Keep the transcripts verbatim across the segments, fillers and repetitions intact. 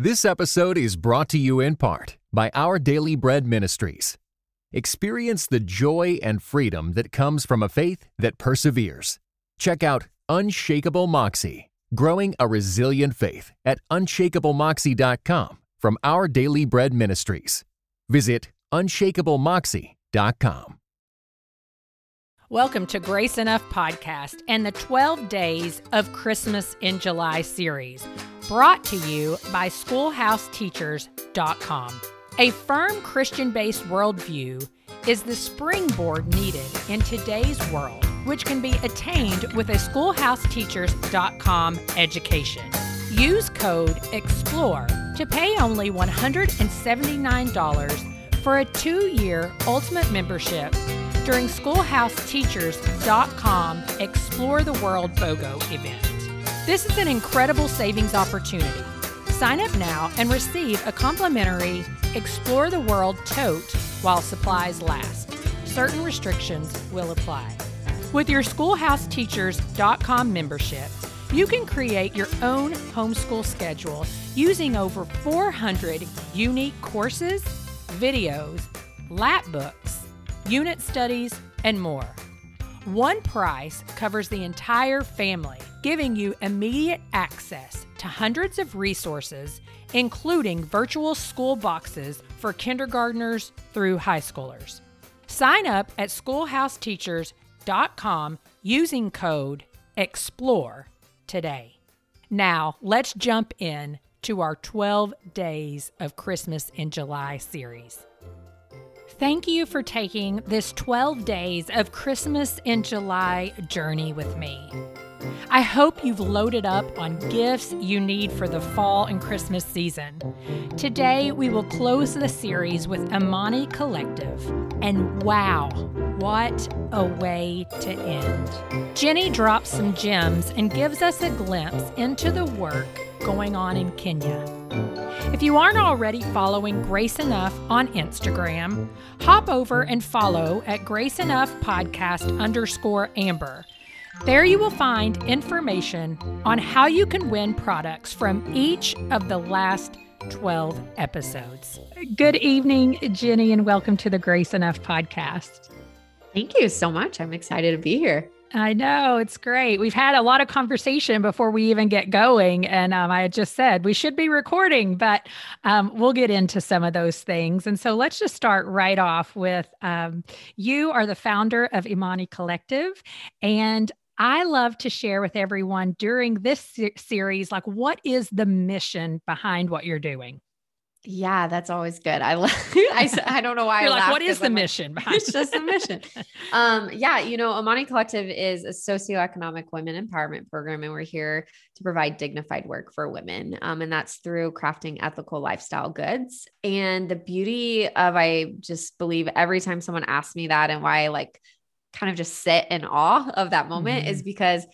This episode is brought to you in part by Our Daily Bread Ministries. Experience the joy and freedom that comes from a faith that perseveres. Check out Unshakable Moxie, Growing a Resilient Faith at unshakable moxie dot com from Our Daily Bread Ministries. Visit unshakable moxie dot com. Welcome to Grace Enough Podcast and the twelve Days of Christmas in July series, brought to you by schoolhouse teachers dot com. A firm Christian-based worldview is the springboard needed in today's world, which can be attained with a schoolhouse teachers dot com education. Use code EXPLORE to pay only one hundred seventy-nine dollars for a two-year ultimate membership during schoolhouse teachers dot com Explore the World BOGO event. This is an incredible savings opportunity. Sign up now and receive a complimentary Explore the World tote while supplies last. Certain restrictions will apply. With your schoolhouse teachers dot com membership, you can create your own homeschool schedule using over four hundred unique courses, videos, lap books, unit studies, and more. One price covers the entire family, giving you immediate access to hundreds of resources, including virtual school boxes for kindergartners through high schoolers. Sign up at schoolhouse teachers dot com using code EXPLORE today. Now, let's jump in to our twelve Days of Christmas in July series. Thank you for taking this twelve Days of Christmas in July journey with me. I hope you've loaded up on gifts you need for the fall and Christmas season. Today, we will close the series with Imani Collective. And wow, what a way to end. Jenny drops some gems and gives us a glimpse into the work going on in Kenya. If you aren't already following Grace Enough on Instagram, hop over and follow at Grace Enough Podcast underscore Amber. There you will find information on how you can win products from each of the last twelve episodes. Good evening, Jenny, and welcome to the Grace Enough Podcast. Thank you so much. I'm excited to be here. I know. It's great. We've had a lot of conversation before we even get going. And um, I just said we should be recording, but um, we'll get into some of those things. And so let's just start right off with um, you are the founder of Imani Collective. And I love to share with everyone during this se- series, like, what is the mission behind what you're doing? Yeah, that's always good. I love, I, I don't know why You're I like, laugh. What is the I'm mission? Like, it's just the mission. Um, yeah, you know, Imani Collective is a socioeconomic women empowerment program, and we're here to provide dignified work for women. Um, and that's through crafting ethical lifestyle goods. And the beauty of, I just believe every time someone asks me that and why I like kind of just sit in awe of that moment mm-hmm. is because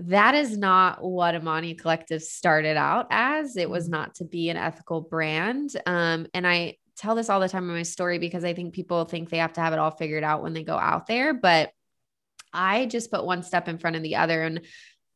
that is not what Imani Collective started out as. It was not to be an ethical brand. Um, and I tell this all the time in my story because I think people think they have to have it all figured out when they go out there. But I just put one step in front of the other. And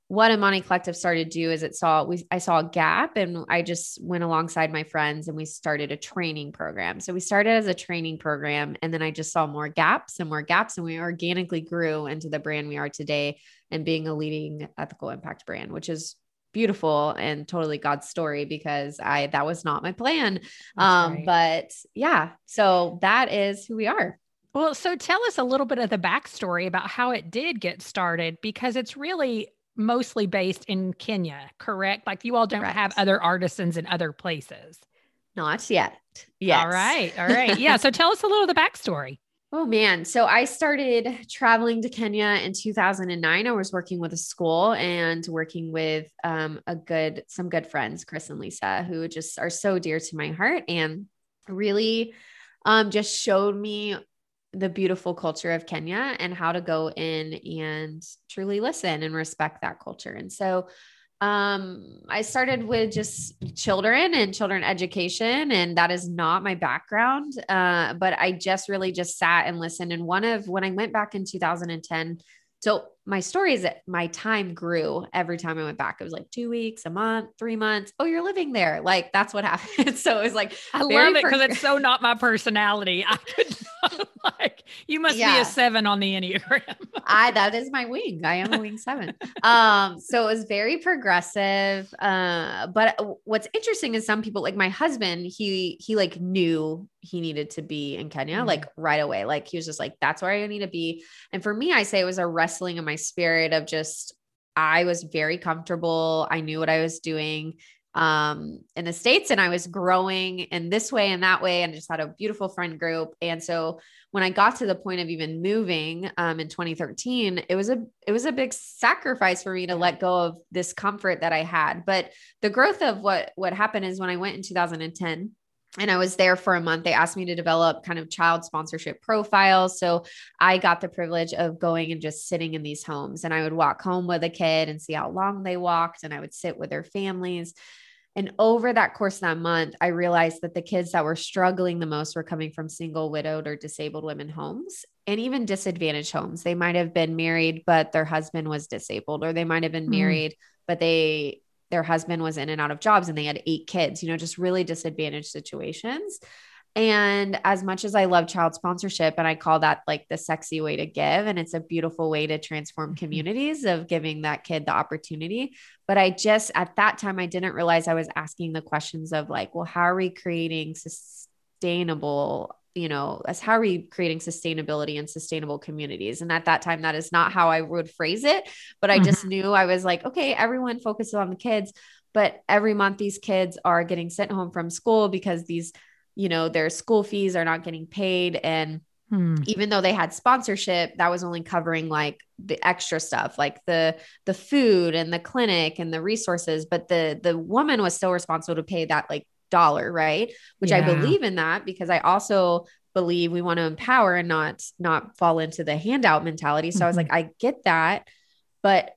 what Imani Collective started to do is it saw, we, I saw a gap, and I just went alongside my friends and we started a training program. So we started as a training program, and then I just saw more gaps and more gaps, and we organically grew into the brand we are today, and being a leading ethical impact brand, which is beautiful and totally God's story, because I, that was not my plan. Um, right. But yeah, so that is who we are. Well, so tell us a little bit of the backstory about how it did get started, because it's really mostly based in Kenya, correct? Like, you all don't correct. have other artisans in other places. Not yet. Yes. All right. All right. Yeah. So tell us a little of the backstory. Oh man. So I started traveling to Kenya in two thousand nine. I was working with a school and working with, um, a good, some good friends, Chris and Lisa, who just are so dear to my heart, and really, um, just showed me the beautiful culture of Kenya and how to go in and truly listen and respect that culture. And so, Um, I started with just children and children education, and that is not my background. Uh, but I just really just sat and listened. And one of, when I went back in two thousand ten, so my story is that my time grew every time I went back. It was like two weeks, a month, three months. Oh, you're living there. Like that's what happened. So it was like, I love it because it's so not my personality. I could not, like, you must yeah. be a seven on the Enneagram. I, that is my wing. I am a wing seven. Um, so it was very progressive. Uh, but what's interesting is some people, like my husband, he, he like knew he needed to be in Kenya, mm-hmm. like right away. Like he was just like, that's where I need to be. And for me, I say it was a wrestling in my spirit of just, I was very comfortable. I knew what I was doing, um, in the States, and I was growing in this way and that way. And I just had a beautiful friend group. And so when I got to the point of even moving, um, in twenty thirteen, it was a, it was a big sacrifice for me to let go of this comfort that I had. But the growth of what, what happened is when I went in two thousand ten, and I was there for a month, they asked me to develop kind of child sponsorship profiles. So I got the privilege of going and just sitting in these homes, and I would walk home with a kid and see how long they walked. And I would sit with their families. And over that course of that month, I realized that the kids that were struggling the most were coming from single, widowed, or disabled women homes, and even disadvantaged homes. They might've been married, but their husband was disabled, or they might've been mm-hmm. married, but they their husband was in and out of jobs and they had eight kids, you know, just really disadvantaged situations. And as much as I love child sponsorship, and I call that like the sexy way to give, and it's a beautiful way to transform communities of giving that kid the opportunity. But I just, at that time, I didn't realize I was asking the questions of like, well, how are we creating sustainable, you know, as how are we creating sustainability and sustainable communities? And at that time, that is not how I would phrase it, but I just mm-hmm. knew I was like, okay, everyone focuses on the kids, but every month these kids are getting sent home from school because these, you know, their school fees are not getting paid. And hmm. even though they had sponsorship, that was only covering like the extra stuff, like the, the food and the clinic and the resources, but the, the woman was still responsible to pay that like dollar. Right. Which yeah. I believe in that, because I also believe we want to empower and not, not fall into the handout mentality. So mm-hmm. I was like, I get that, but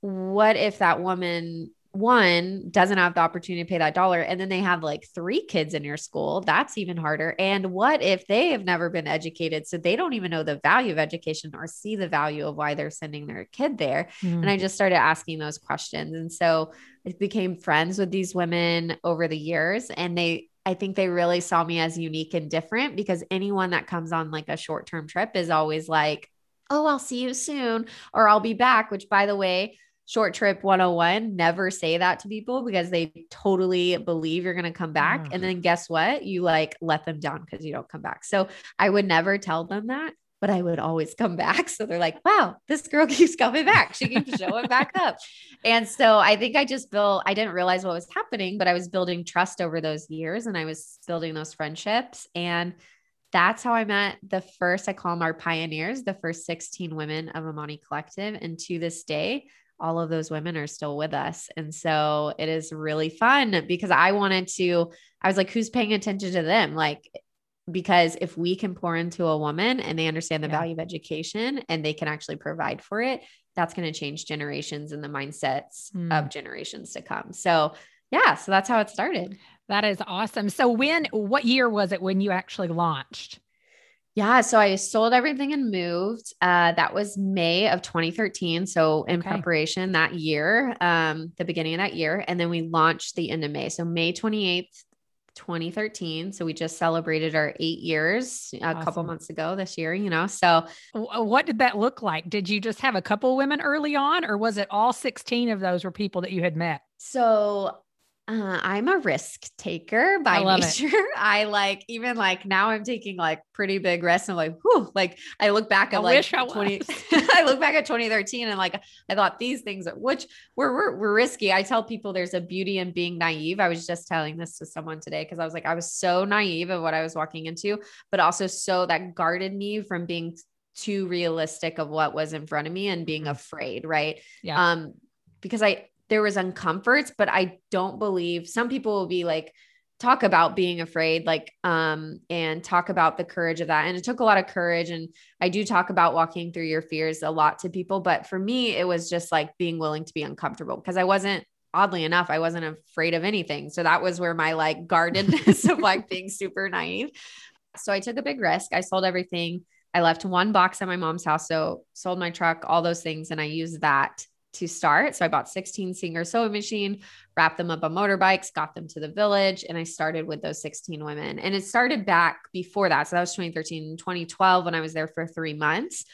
what if that woman one doesn't have the opportunity to pay that dollar? And then they have like three kids in your school. That's even harder. And what if they have never been educated? So they don't even know the value of education or see the value of why they're sending their kid there. Mm. And I just started asking those questions. And so I became friends with these women over the years. And they, I think they really saw me as unique and different, because anyone that comes on like a short-term trip is always like, oh, I'll see you soon, or I'll be back, which by the way, Short Trip one oh one, never say that to people, because they totally believe you're going to come back. Mm. And then guess what? You like let them down because you don't come back. So I would never tell them that, but I would always come back. So they're like, wow, this girl keeps coming back. She keeps showing back up. And so I think I just built, I didn't realize what was happening, but I was building trust over those years, and I was building those friendships. And that's how I met the first, I call them our pioneers, the first sixteen women of Imani Collective. And to this day, all of those women are still with us. And so it is really fun, because I wanted to, I was like, who's paying attention to them? Like, because if we can pour into a woman and they understand the yeah. value of education and they can actually provide for it, that's going to change generations and the mindsets mm. of generations to come. So yeah, so that's how it started. That is awesome. So when, what year was it when you actually launched? Yeah. So I sold everything and moved. Uh, that was May of twenty thirteen. So in okay. preparation that year, um, the beginning of that year. And then we launched the end of May. So May twenty-eighth, twenty thirteen. So we just celebrated our eight years a awesome. couple months ago this year, you know, so. What did that look like? Did you just have a couple women early on, or was it all sixteen of those were people that you had met? So Uh, I'm a risk taker by I nature. It. I like, even like now I'm taking like pretty big risks. I'm like, whew, like I look back at I like, I, twenty I look back at twenty thirteen and like, I thought these things, which were, were, were risky. I tell people there's a beauty in being naive. I was just telling this to someone today, 'cause I was like, I was so naive of what I was walking into, but also so that guarded me from being too realistic of what was in front of me and being mm-hmm. afraid. Right. Yeah. Um, because I, there was uncomforts, but I don't believe some people will be like, talk about being afraid, like, um, and talk about the courage of that. And it took a lot of courage. And I do talk about walking through your fears a lot to people, but for me, it was just like being willing to be uncomfortable, because I wasn't, oddly enough, I wasn't afraid of anything. So that was where my like guardedness of like being super naive. So I took a big risk. I sold everything. I left one box at my mom's house. So sold my truck, all those things. And I used that to start. So I bought sixteen Singer sewing machine, wrapped them up on motorbikes, got them to the village. And I started with those sixteen women, and it started back before that. So that was twenty thirteen, twenty twelve, when I was there for three months,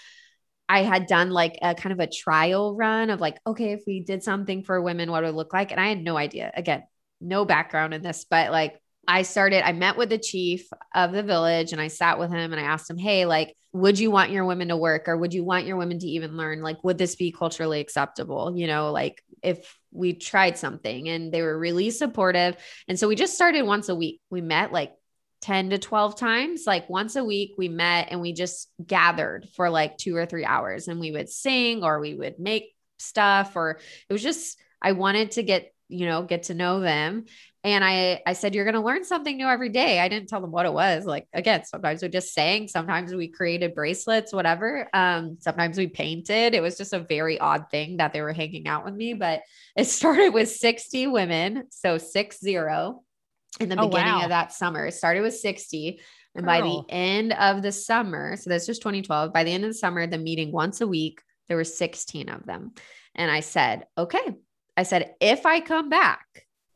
I had done like a kind of a trial run of like, okay, if we did something for women, what would it look like? And I had no idea, again, no background in this, but like I started, I met with the chief of the village and I sat with him and I asked him, hey, like, would you want your women to work, or would you want your women to even learn? Like, would this be culturally acceptable? You know, like if we tried something. And they were really supportive. And so we just started once a week. We met like ten to twelve times, like once a week we met, and we just gathered for like two or three hours and we would sing or we would make stuff, or it was just, I wanted to get, you know, get to know them. And I, I said, you're going to learn something new every day. I didn't tell them what it was. Like, again, sometimes we just sang, sometimes we created bracelets, whatever. Um, sometimes we painted. It was just a very odd thing that they were hanging out with me, but it started with sixty women. So six zero in the oh, beginning wow. of that summer, it started with sixty. And Girl. by the end of the summer, so this was twenty twelve, by the end of the summer, the meeting once a week, there were sixteen of them. And I said, okay, I said, if I come back,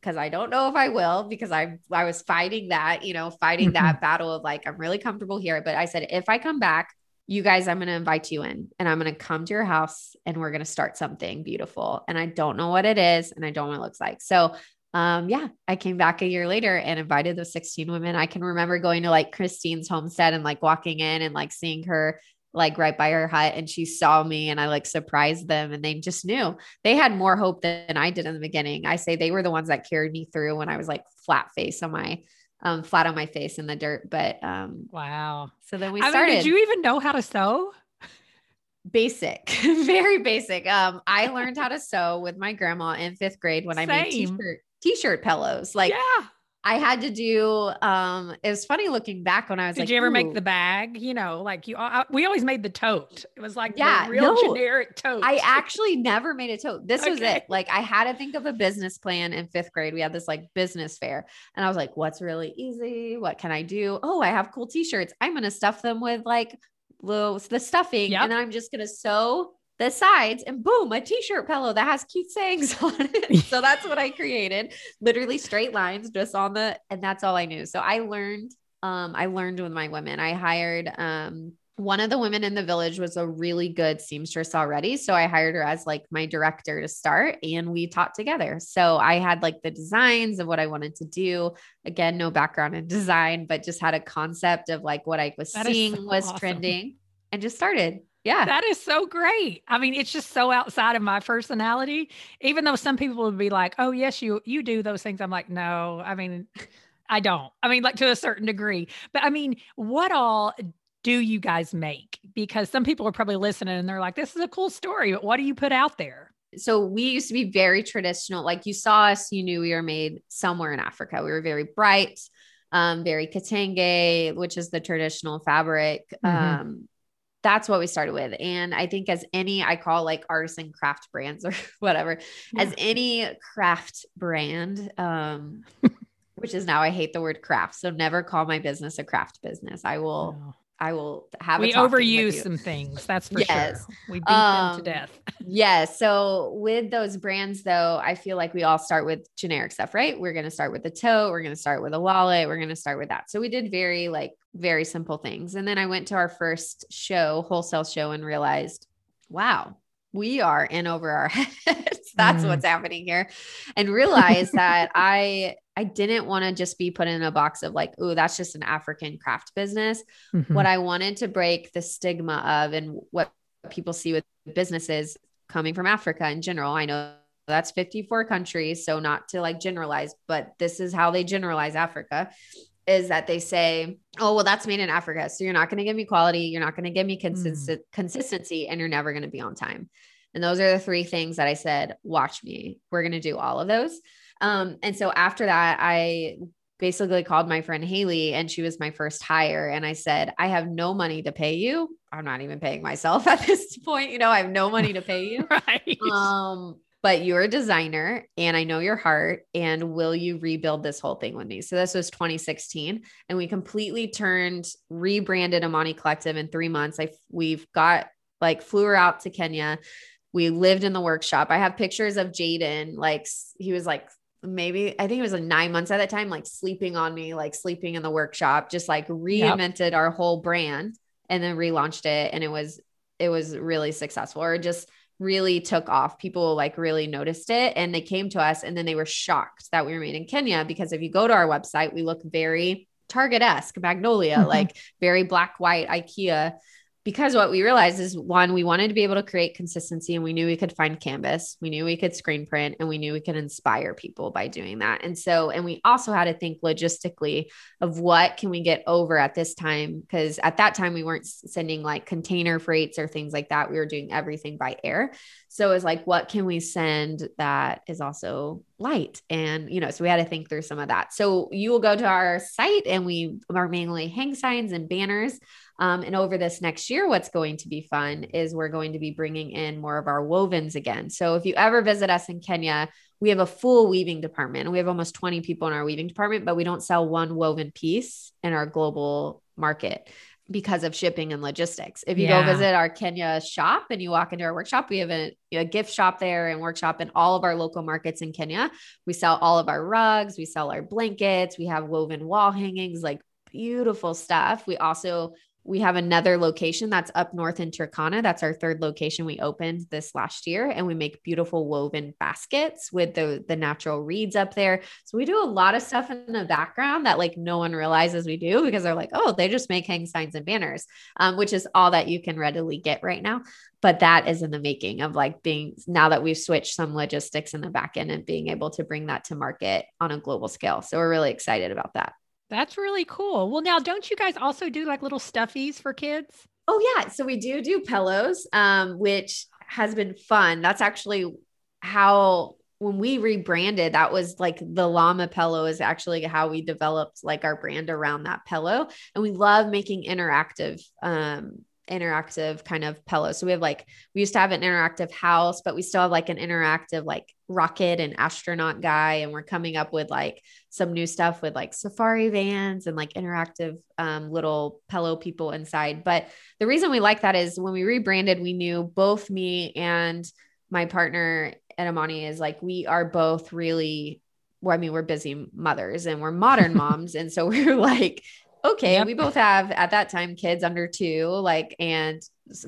because I don't know if I will, because I I was fighting that, you know, fighting that battle of like, I'm really comfortable here. But I said, if I come back, you guys, I'm going to invite you in, and I'm going to come to your house, and we're going to start something beautiful. And I don't know what it is, and I don't know what it looks like. So um, yeah, I came back a year later and invited those sixteen women. I can remember going to like Christine's homestead and like walking in and like seeing her like right by her hut, and she saw me and I like surprised them, and they just knew. They had more hope than I did in the beginning. I say they were the ones that carried me through when I was like flat face on my, um, flat on my face in the dirt. But, um, wow. So then we started. I mean, did you even know how to sew? Basic, very basic. Um, I learned how to sew with my grandma in fifth grade when Same. I made t-shirt, t-shirt pillows. Like yeah. I had to do, um, it was funny looking back when I was Did like, Did you ever Ooh. make the bag? You know, like you, I, we always made the tote. It was like yeah, the real no, generic tote. I actually never made a tote. This okay. was it. Like I had to think of a business plan in fifth grade. We had this like business fair, and I was like, what's really easy? What can I do? Oh, I have cool t-shirts. I'm going to stuff them with like little, the stuffing. Yep. And then I'm just going to sew the sides, and boom, a t-shirt pillow that has cute sayings on it. So that's what I created, literally straight lines just on the, and that's all I knew. So I learned, um, I learned with my women. I hired, um, one of the women in the village was a really good seamstress already. So I hired her as like my director to start, and we taught together. So I had like the designs of what I wanted to do. Again, no background in design, but just had a concept of like what I was that seeing so was awesome. trending, and just started. Yeah. That is so great. I mean, it's just so outside of my personality, even though some people would be like, oh yes, you, you do those things. I'm like, no, I mean, I don't, I mean, like to a certain degree, but I mean, what all do you guys make? Because some people are probably listening and they're like, this is a cool story, but what do you put out there? So we used to be very traditional. Like you saw us, you knew we were made somewhere in Africa. We were very bright, um, very Katenge, which is the traditional fabric, mm-hmm. um, that's what we started with. And I think as any, I call like artisan craft brands or whatever, yeah. as any craft brand, um, which is now I hate the word craft. So never call my business a craft business. I will, no. I will have, we a overuse some things. That's for yes. sure. We beat um, them to death. Yeah. So with those brands though, I feel like we all start with generic stuff, right? We're going to start with a tote. We're going to start with a wallet. We're going to start with that. So we did very like very simple things. And then I went to our first show, wholesale show, and realized, wow, we are in over our heads. That's mm. what's happening here. And realized that I, I didn't want to just be put in a box of like, oh, that's just an African craft business. Mm-hmm. What I wanted to break the stigma of, and what people see with businesses coming from Africa in general. I know that's fifty-four countries. So not to like generalize, but this is how they generalize Africa, is that they say, oh, well, that's made in Africa. So you're not going to give me quality. You're not going to give me consistent mm. consistency, and you're never going to be on time. And those are the three things that I said, watch me, we're going to do all of those. Um, and so after that, I basically called my friend Haley, and she was my first hire. And I said, I have no money to pay you. I'm not even paying myself at this point. You know, I have no money to pay you. Right. Um, but you're a designer and I know your heart, and will you rebuild this whole thing with me? So this was twenty sixteen, and we completely turned, rebranded Imani Collective in three months. I, we've got like flew her out to Kenya. We lived in the workshop. I have pictures of Jaden. Like he was like, maybe, I think it was like nine months at that time, like sleeping on me, like sleeping in the workshop, just like reinvented yep. our whole brand, and then relaunched it. And it was, it was really successful, or just really took off. People like really noticed it, and they came to us, and then they were shocked that we were made in Kenya, because if you go to our website, we look very Target-esque, Magnolia, mm-hmm. like very black, white, IKEA, because what we realized is, one, we wanted to be able to create consistency, and we knew we could find canvas. We knew we could screen print, and we knew we could inspire people by doing that. And so, and we also had to think logistically of what can we get over at this time? Cause at that time we weren't sending like container freights or things like that. We were doing everything by air. So it was like, what can we send that is also light? And, you know, so we had to think through some of that. So you will go to our site, and we are mainly hang signs and banners. Um, and over this next year, what's going to be fun is we're going to be bringing in more of our wovens again. So if you ever visit us in Kenya, we have a full weaving department. We have almost twenty people in our weaving department, but we don't sell one woven piece in our global market because of shipping and logistics. If you yeah. go visit our Kenya shop and you walk into our workshop, we have a, a gift shop there and workshop in all of our local markets in Kenya. We sell all of our rugs. We sell our blankets. We have woven wall hangings, like beautiful stuff. We also... We have another location that's up north in Turkana. That's our third location we opened this last year. And we make beautiful woven baskets with the, the natural reeds up there. So we do a lot of stuff in the background that like no one realizes we do, because they're like, oh, they just make hang signs and banners, um, which is all that you can readily get right now. But that is in the making of like being, now that we've switched some logistics in the back end and being able to bring that to market on a global scale. So we're really excited about that. That's really cool. Well, now don't you guys also do like little stuffies for kids? Oh yeah. So we do do pillows, um, which has been fun. That's actually how, when we rebranded, that was like the llama pillow is actually how we developed like our brand around that pillow. And we love making interactive, um, interactive kind of pillow. So we have like, we used to have an interactive house, but we still have like an interactive, like rocket and astronaut guy. And we're coming up with like some new stuff with like safari vans and like interactive, um, little pillow people inside. But the reason we like that is when we rebranded, we knew both me and my partner at Imani is like, we are both really, well, I mean, we're busy mothers and we're modern moms. And so we were like, okay. Yep. We both have at that time, kids under two, like, and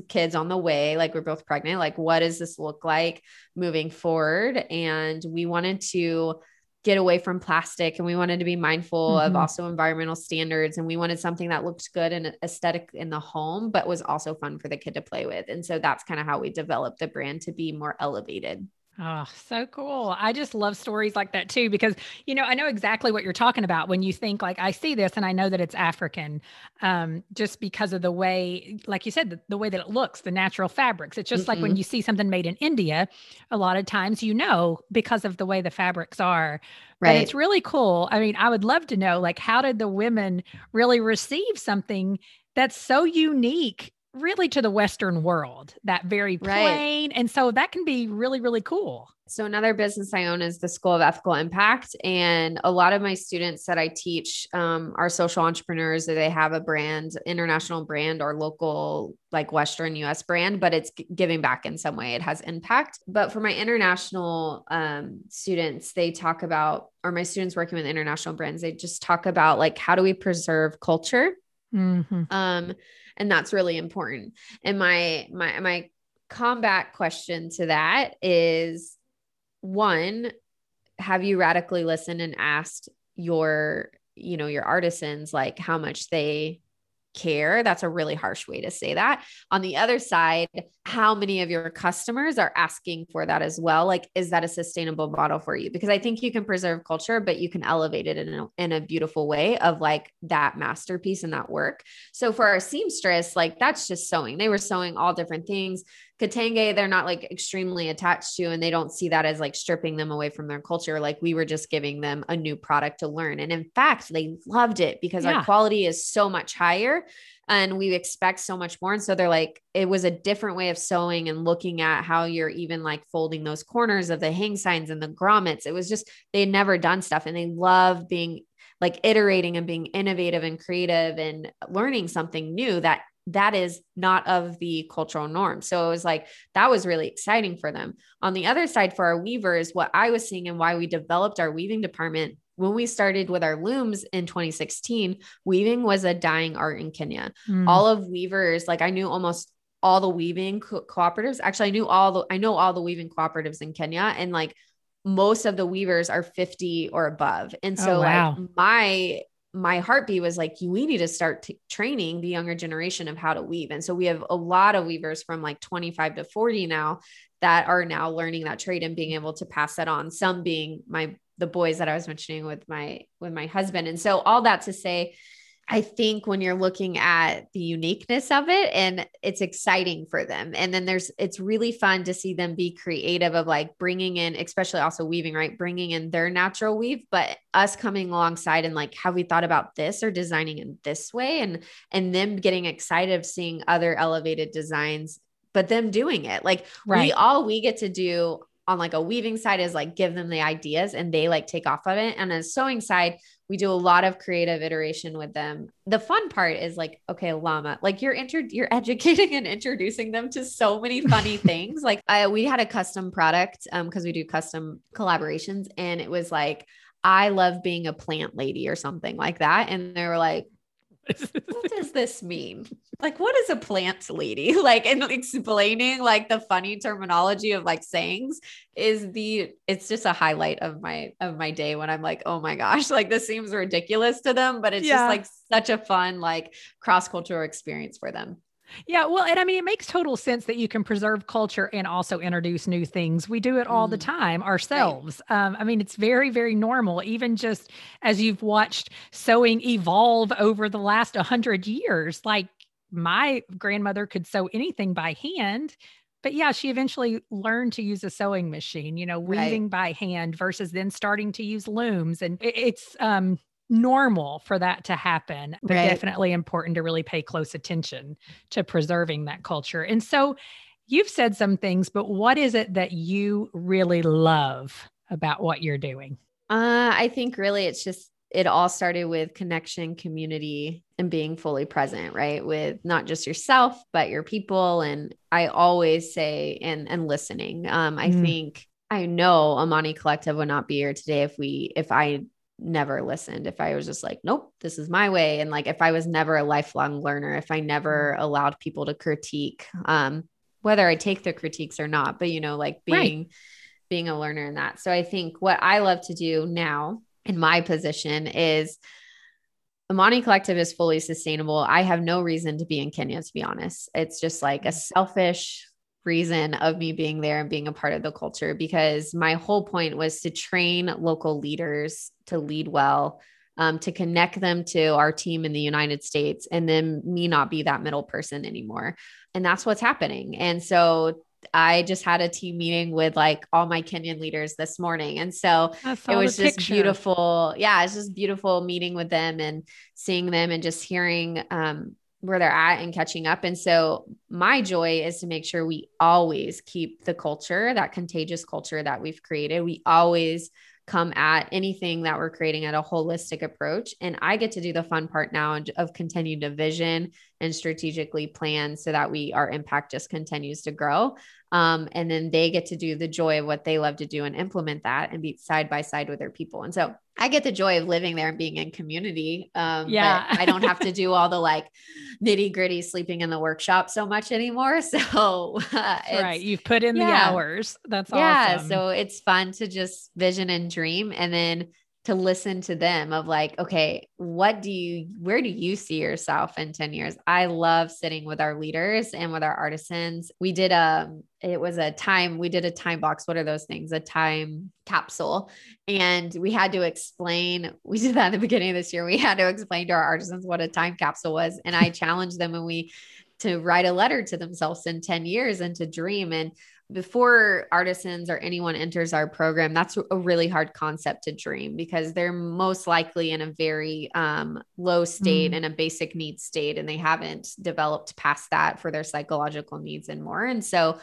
kids on the way, like we're both pregnant. Like, what does this look like moving forward? And we wanted to get away from plastic, and we wanted to be mindful mm-hmm. of also environmental standards. And we wanted something that looked good and aesthetic in the home, but was also fun for the kid to play with. And so that's kind of how we developed the brand to be more elevated. Oh, so cool. I just love stories like that too, because, you know, I know exactly what you're talking about when you think like, I see this and I know that it's African, um, just because of the way, like you said, the, the way that it looks, the natural fabrics. It's just mm-hmm. like when you see something made in India, a lot of times, you know, because of the way the fabrics are, right. But it's really cool. I mean, I would love to know, like, how did the women really receive something that's so unique really to the Western world, that very plain. Right. And so that can be really, really cool. So another business I own is the School of Ethical Impact. And a lot of my students that I teach um, are social entrepreneurs, or they have a brand, international brand or local, like Western U S brand, but it's giving back in some way. It has impact. But for my international um, students, they talk about, or my students working with international brands, they just talk about like, how do we preserve culture? Mm-hmm. Um, and that's really important. And my, my, my combat question to that is, one, have you radically listened and asked your, you know, your artisans, like how much they care? That's a really harsh way to say that. On the other side, how many of your customers are asking for that as well? Like, is that a sustainable model for you? Because I think you can preserve culture, but you can elevate it in a, in a beautiful way of like that masterpiece and that work. So for our seamstress, like that's just sewing. They were sewing all different things. Katenge, they're not like extremely attached to, and they don't see that as like stripping them away from their culture. Like we were just giving them a new product to learn. And in fact, they loved it because yeah. our quality is so much higher and we expect so much more. And so they're like, it was a different way of sewing and looking at how you're even like folding those corners of the hang signs and the grommets. It was just, they had never done stuff, and they love being like iterating and being innovative and creative and learning something new that that is not of the cultural norm. So it was like, that was really exciting for them. On the other side, for our weavers, what I was seeing and why we developed our weaving department, when we started with our looms in twenty sixteen, weaving was a dying art in Kenya. Mm. All of weavers, like I knew almost all the weaving co- cooperatives. Actually, I knew all the, I know all the weaving cooperatives in Kenya, and like most of the weavers are fifty or above. And so oh, wow. like my my heartbeat was like, we need to start t- training the younger generation of how to weave. And so we have a lot of weavers from like twenty-five to forty now that are now learning that trade and being able to pass that on. Some being my, the boys that I was mentioning with my, with my husband. And so all that to say, I think when you're looking at the uniqueness of it, and it's exciting for them. And then there's, it's really fun to see them be creative of like bringing in, especially also weaving, right? Bringing in their natural weave, but us coming alongside and like, have we thought about this or designing in this way? And, and them getting excited of seeing other elevated designs, but them doing it. Like right. we, all we get to do on like a weaving side is like, give them the ideas and they like take off of it. And on a sewing side, we do a lot of creative iteration with them. The fun part is like, okay, llama, like you're inter- you're educating and introducing them to so many funny things. Like I, we had a custom product um, cause we do custom collaborations, and it was like, I love being a plant lady or something like that. And they were like, what does this mean? Like, what is a plant lady? Like, and explaining like the funny terminology of like sayings is the, it's just a highlight of my, of my day when I'm like, oh my gosh, like this seems ridiculous to them, but it's yeah. just like such a fun, like cross-cultural experience for them. Yeah. Well, and I mean, it makes total sense that you can preserve culture and also introduce new things. We do it all mm. the time ourselves. Right. Um, I mean, it's very, very normal, even just as you've watched sewing evolve over the last a hundred years. Like my grandmother could sew anything by hand, but yeah, she eventually learned to use a sewing machine, you know, weaving right. by hand versus then starting to use looms. And it, it's, um, normal for that to happen, but right. definitely important to really pay close attention to preserving that culture. And so you've said some things, but what is it that you really love about what you're doing? Uh, I think really it's just, it all started with connection, community, and being fully present, right? With not just yourself, but your people. And I always say, and, and listening, um, I mm. think, I know Imani Collective would not be here today if we, if I never listened, if I was just like, nope, this is my way. And like, if I was never a lifelong learner, if I never allowed people to critique, um, whether I take their critiques or not, but you know, like being, right. being a learner in that. So I think what I love to do now in my position is Imani Collective is fully sustainable. I have no reason to be in Kenya, to be honest. It's just like a selfish reason of me being there and being a part of the culture, because my whole point was to train local leaders to lead well, um, to connect them to our team in the United States, and then me not be that middle person anymore. And that's what's happening. And so I just had a team meeting with like all my Kenyan leaders this morning. And so it was just picture. beautiful. Yeah. It's just beautiful meeting with them and seeing them and just hearing, um, where they're at and catching up. And so my joy is to make sure we always keep the culture, that contagious culture that we've created. We always come at anything that we're creating at a holistic approach. And I get to do the fun part now of continued division and strategically plan so that we, our impact just continues to grow. Um, and then they get to do the joy of what they love to do and implement that and be side by side with their people. And so I get the joy of living there and being in community. Um, yeah. But I don't have to do all the like nitty gritty sleeping in the workshop so much anymore. So uh, it's, right. You've put in yeah. the hours. That's yeah, awesome. Yeah. So it's fun to just vision and dream, and then to listen to them of like, okay, what do you, where do you see yourself in ten years? I love sitting with our leaders and with our artisans. We did a, it was a time, we did a time box. What are those things? A time capsule. And we had to explain, we did that at the beginning of this year. We had to explain to our artisans what a time capsule was. And I challenged them, and we to write a letter to themselves in ten years and to dream. And before artisans or anyone enters our program, that's a really hard concept to dream, because they're most likely in a very um, low state and mm-hmm. a basic needs state, and they haven't developed past that for their psychological needs and more. And so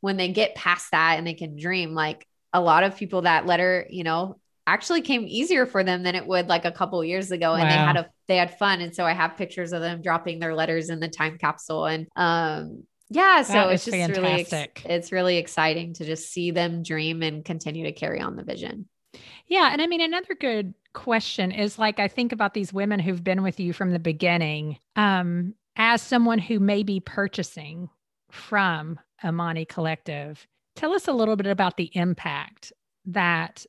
when they get past that and they can dream, like a lot of people, that letter, you know, actually came easier for them than it would like a couple years ago. And wow. they had a, they had fun. And so I have pictures of them dropping their letters in the time capsule. And, um, yeah, so it's just fantastic. really, it's really exciting to just see them dream and continue to carry on the vision. Yeah. And I mean, another good question is, like, I think about these women who've been with you from the beginning, um, as someone who may be purchasing from Imani Collective, tell us a little bit about the impact that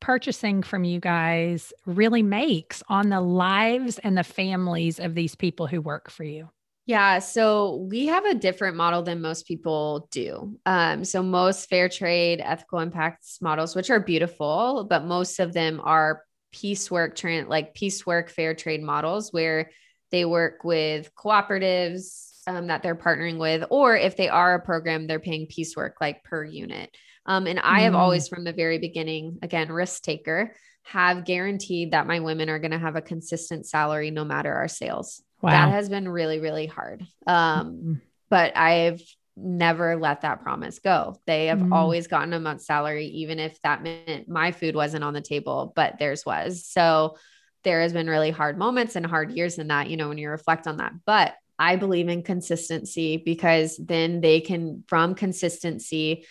purchasing from you guys really makes on the lives and the families of these people who work for you. Yeah. So we have a different model than most people do. Um, so most fair trade ethical impacts models, which are beautiful, but most of them are piecework, like piecework fair trade models, where they work with cooperatives um, that they're partnering with, or if they are a program, they're paying piecework, like per unit. Um, and I have always, from the very beginning, again, risk taker, have guaranteed that my women are going to have a consistent salary, no matter our sales. Wow. That has been really, really hard. Um, mm-hmm. But I've never let that promise go. They have mm-hmm. always gotten a month's salary, even if that meant my food wasn't on the table, but theirs was. So there has been really hard moments and hard years in that, you know, when you reflect on that. But I believe in consistency, because then they can, from consistency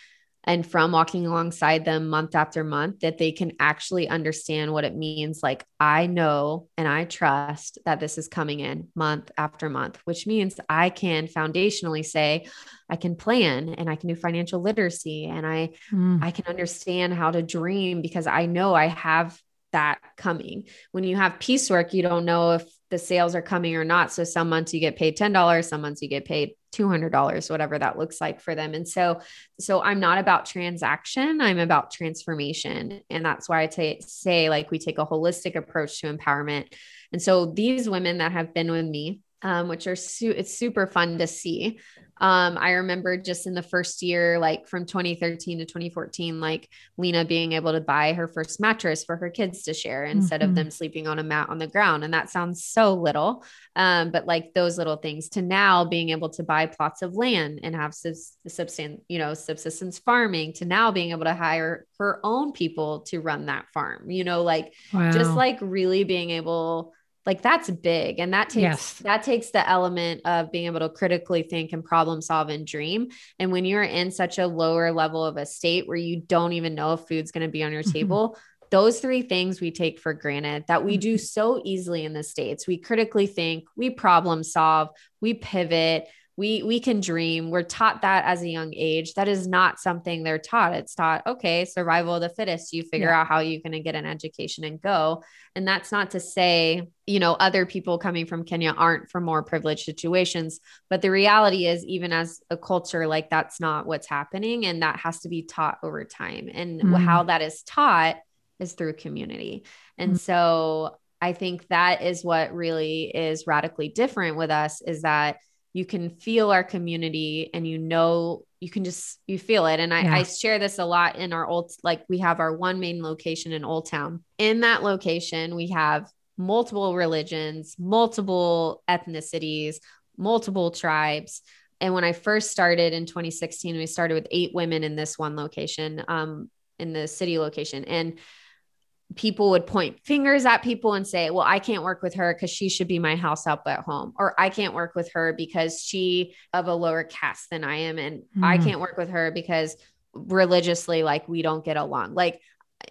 and from walking alongside them month after month, that they can actually understand what it means. Like, I know, and I trust that this is coming in month after month, which means I can foundationally say, I can plan, and I can do financial literacy, and I, mm. I can understand how to dream, because I know I have that coming. When you have piecework, you don't know if the sales are coming or not. So some months you get paid ten dollars, some months you get paid two hundred dollars, whatever that looks like for them. And so, so I'm not about transaction, I'm about transformation. And that's why I t- say, like, we take a holistic approach to empowerment. And so these women that have been with me, um, which are, su- it's super fun to see. Um, I remember just in the first year, like from twenty thirteen to twenty fourteen, like Lena being able to buy her first mattress for her kids to share instead mm-hmm. of them sleeping on a mat on the ground. And that sounds so little. Um, but like those little things, to now being able to buy plots of land and have subs- subsistence, you know, subsistence farming, to now being able to hire her own people to run that farm, you know, like wow. just like really being able, like that's big. And that takes, yes. that takes the element of being able to critically think and problem solve and dream. And when you're in such a lower level of a state where you don't even know if food's going to be on your mm-hmm. table, those three things we take for granted that we do so easily in the States. We critically think, we problem solve, we pivot, we, we can dream. We're taught that as a young age. That is not something they're taught. It's taught, okay, survival of the fittest. You figure yeah. out how you're going to get an education and go. And that's not to say, you know, other people coming from Kenya aren't from more privileged situations, but the reality is, even as a culture, like that's not what's happening. And that has to be taught over time. And mm-hmm. how that is taught is through community. And mm-hmm. so I think that is what really is radically different with us, is that you can feel our community, and you know, you can just, you feel it. And I, yeah. I share this a lot in our old, like we have our one main location in Old Town. In that location, we have multiple religions, multiple ethnicities, multiple tribes. And when I first started in twenty sixteen, we started with eight women in this one location, um, in the city location. And people would point fingers at people and say, well, I can't work with her because she should be my house help at home, or I can't work with her because she of a lower caste than I am. And mm. I can't work with her because religiously, like we don't get along, like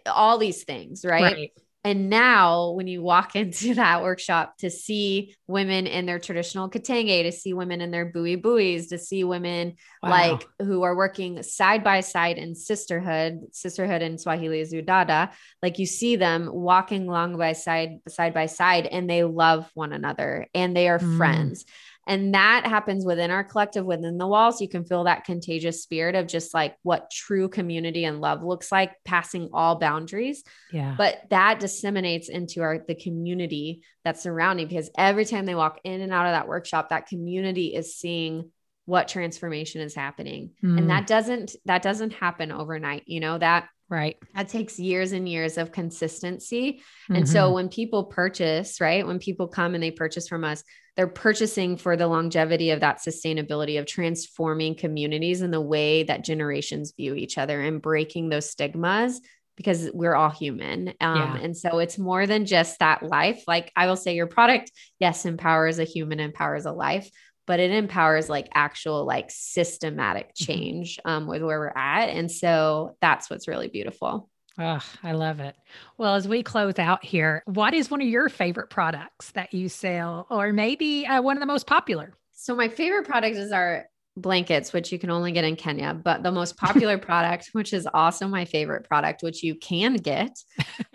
all these things. Right? Right. And now when you walk into that workshop, to see women in their traditional Katenge, to see women in their buoy buoys, to see women wow. like who are working side by side in sisterhood, sisterhood in Swahili Zudada, like you see them walking along by side, side by side, and they love one another and they are mm. friends. And that happens within our collective, within the walls. You can feel that contagious spirit of just like what true community and love looks like, passing all boundaries. Yeah. But that disseminates into our, the community that's surrounding, because every time they walk in and out of that workshop, that community is seeing what transformation is happening. Mm. And that doesn't, that doesn't happen overnight. You know, that, right. That takes years and years of consistency. Mm-hmm. And so when people purchase, right, when people come and they purchase from us, they're purchasing for the longevity of that sustainability of transforming communities and the way that generations view each other and breaking those stigmas, because we're all human. Um, yeah. And so it's more than just that life. Like I will say your product, yes, empowers a human, empowers a life, but it empowers like actual, like systematic change um, with where we're at. And so that's what's really beautiful. Oh, I love it. Well, as we close out here, what is one of your favorite products that you sell, or maybe uh, one of the most popular? So my favorite product is our blankets, which you can only get in Kenya, but the most popular product, which is also my favorite product, which you can get,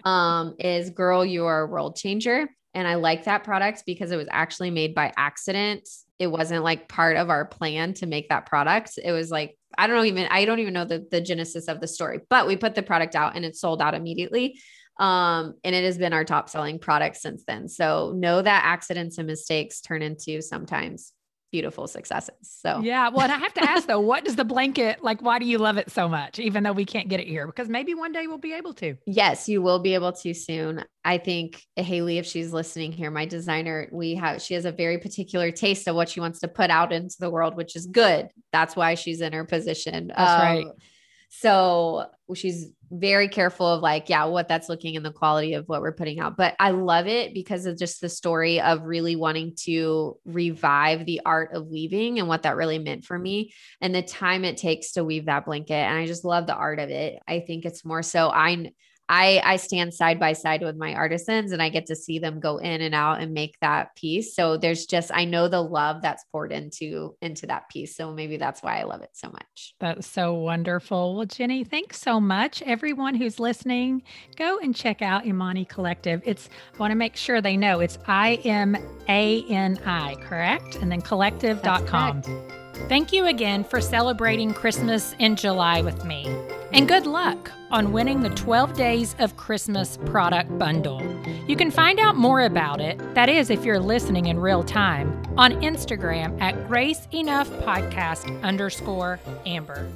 um, is Girl, You're a World Changer. And I like that product because it was actually made by accident. It wasn't like part of our plan to make that product. It was like, I don't even, I don't even know the, the genesis of the story, but we put the product out and it sold out immediately. Um, and it has been our top selling product since then. So know that accidents and mistakes turn into sometimes beautiful successes. So yeah. Well, and I have to ask though, what does the blanket, like, why do you love it so much, even though we can't get it here? Because maybe one day we'll be able to. Yes, you will be able to soon. I think Haley, if she's listening here, my designer, we have, she has a very particular taste of what she wants to put out into the world, which is good. That's why she's in her position. That's um, right. So she's very careful of like, yeah, what that's looking and the quality of what we're putting out. But I love it because of just the story of really wanting to revive the art of weaving and what that really meant for me and the time it takes to weave that blanket. And I just love the art of it. I think it's more so I, I, I stand side by side with my artisans and I get to see them go in and out and make that piece. So there's just, I know the love that's poured into, into that piece. So maybe that's why I love it so much. That's so wonderful. Well, Jenny, thanks so much. Everyone who's listening, go and check out Imani Collective. It's, I want to make sure they know it's I M A N I, correct? And then collective dot com. Thank you again for celebrating Christmas in July with me. And good luck on winning the twelve Days of Christmas product bundle. You can find out more about it, that is if you're listening in real time, on Instagram at Grace Enough Podcast underscore Amber.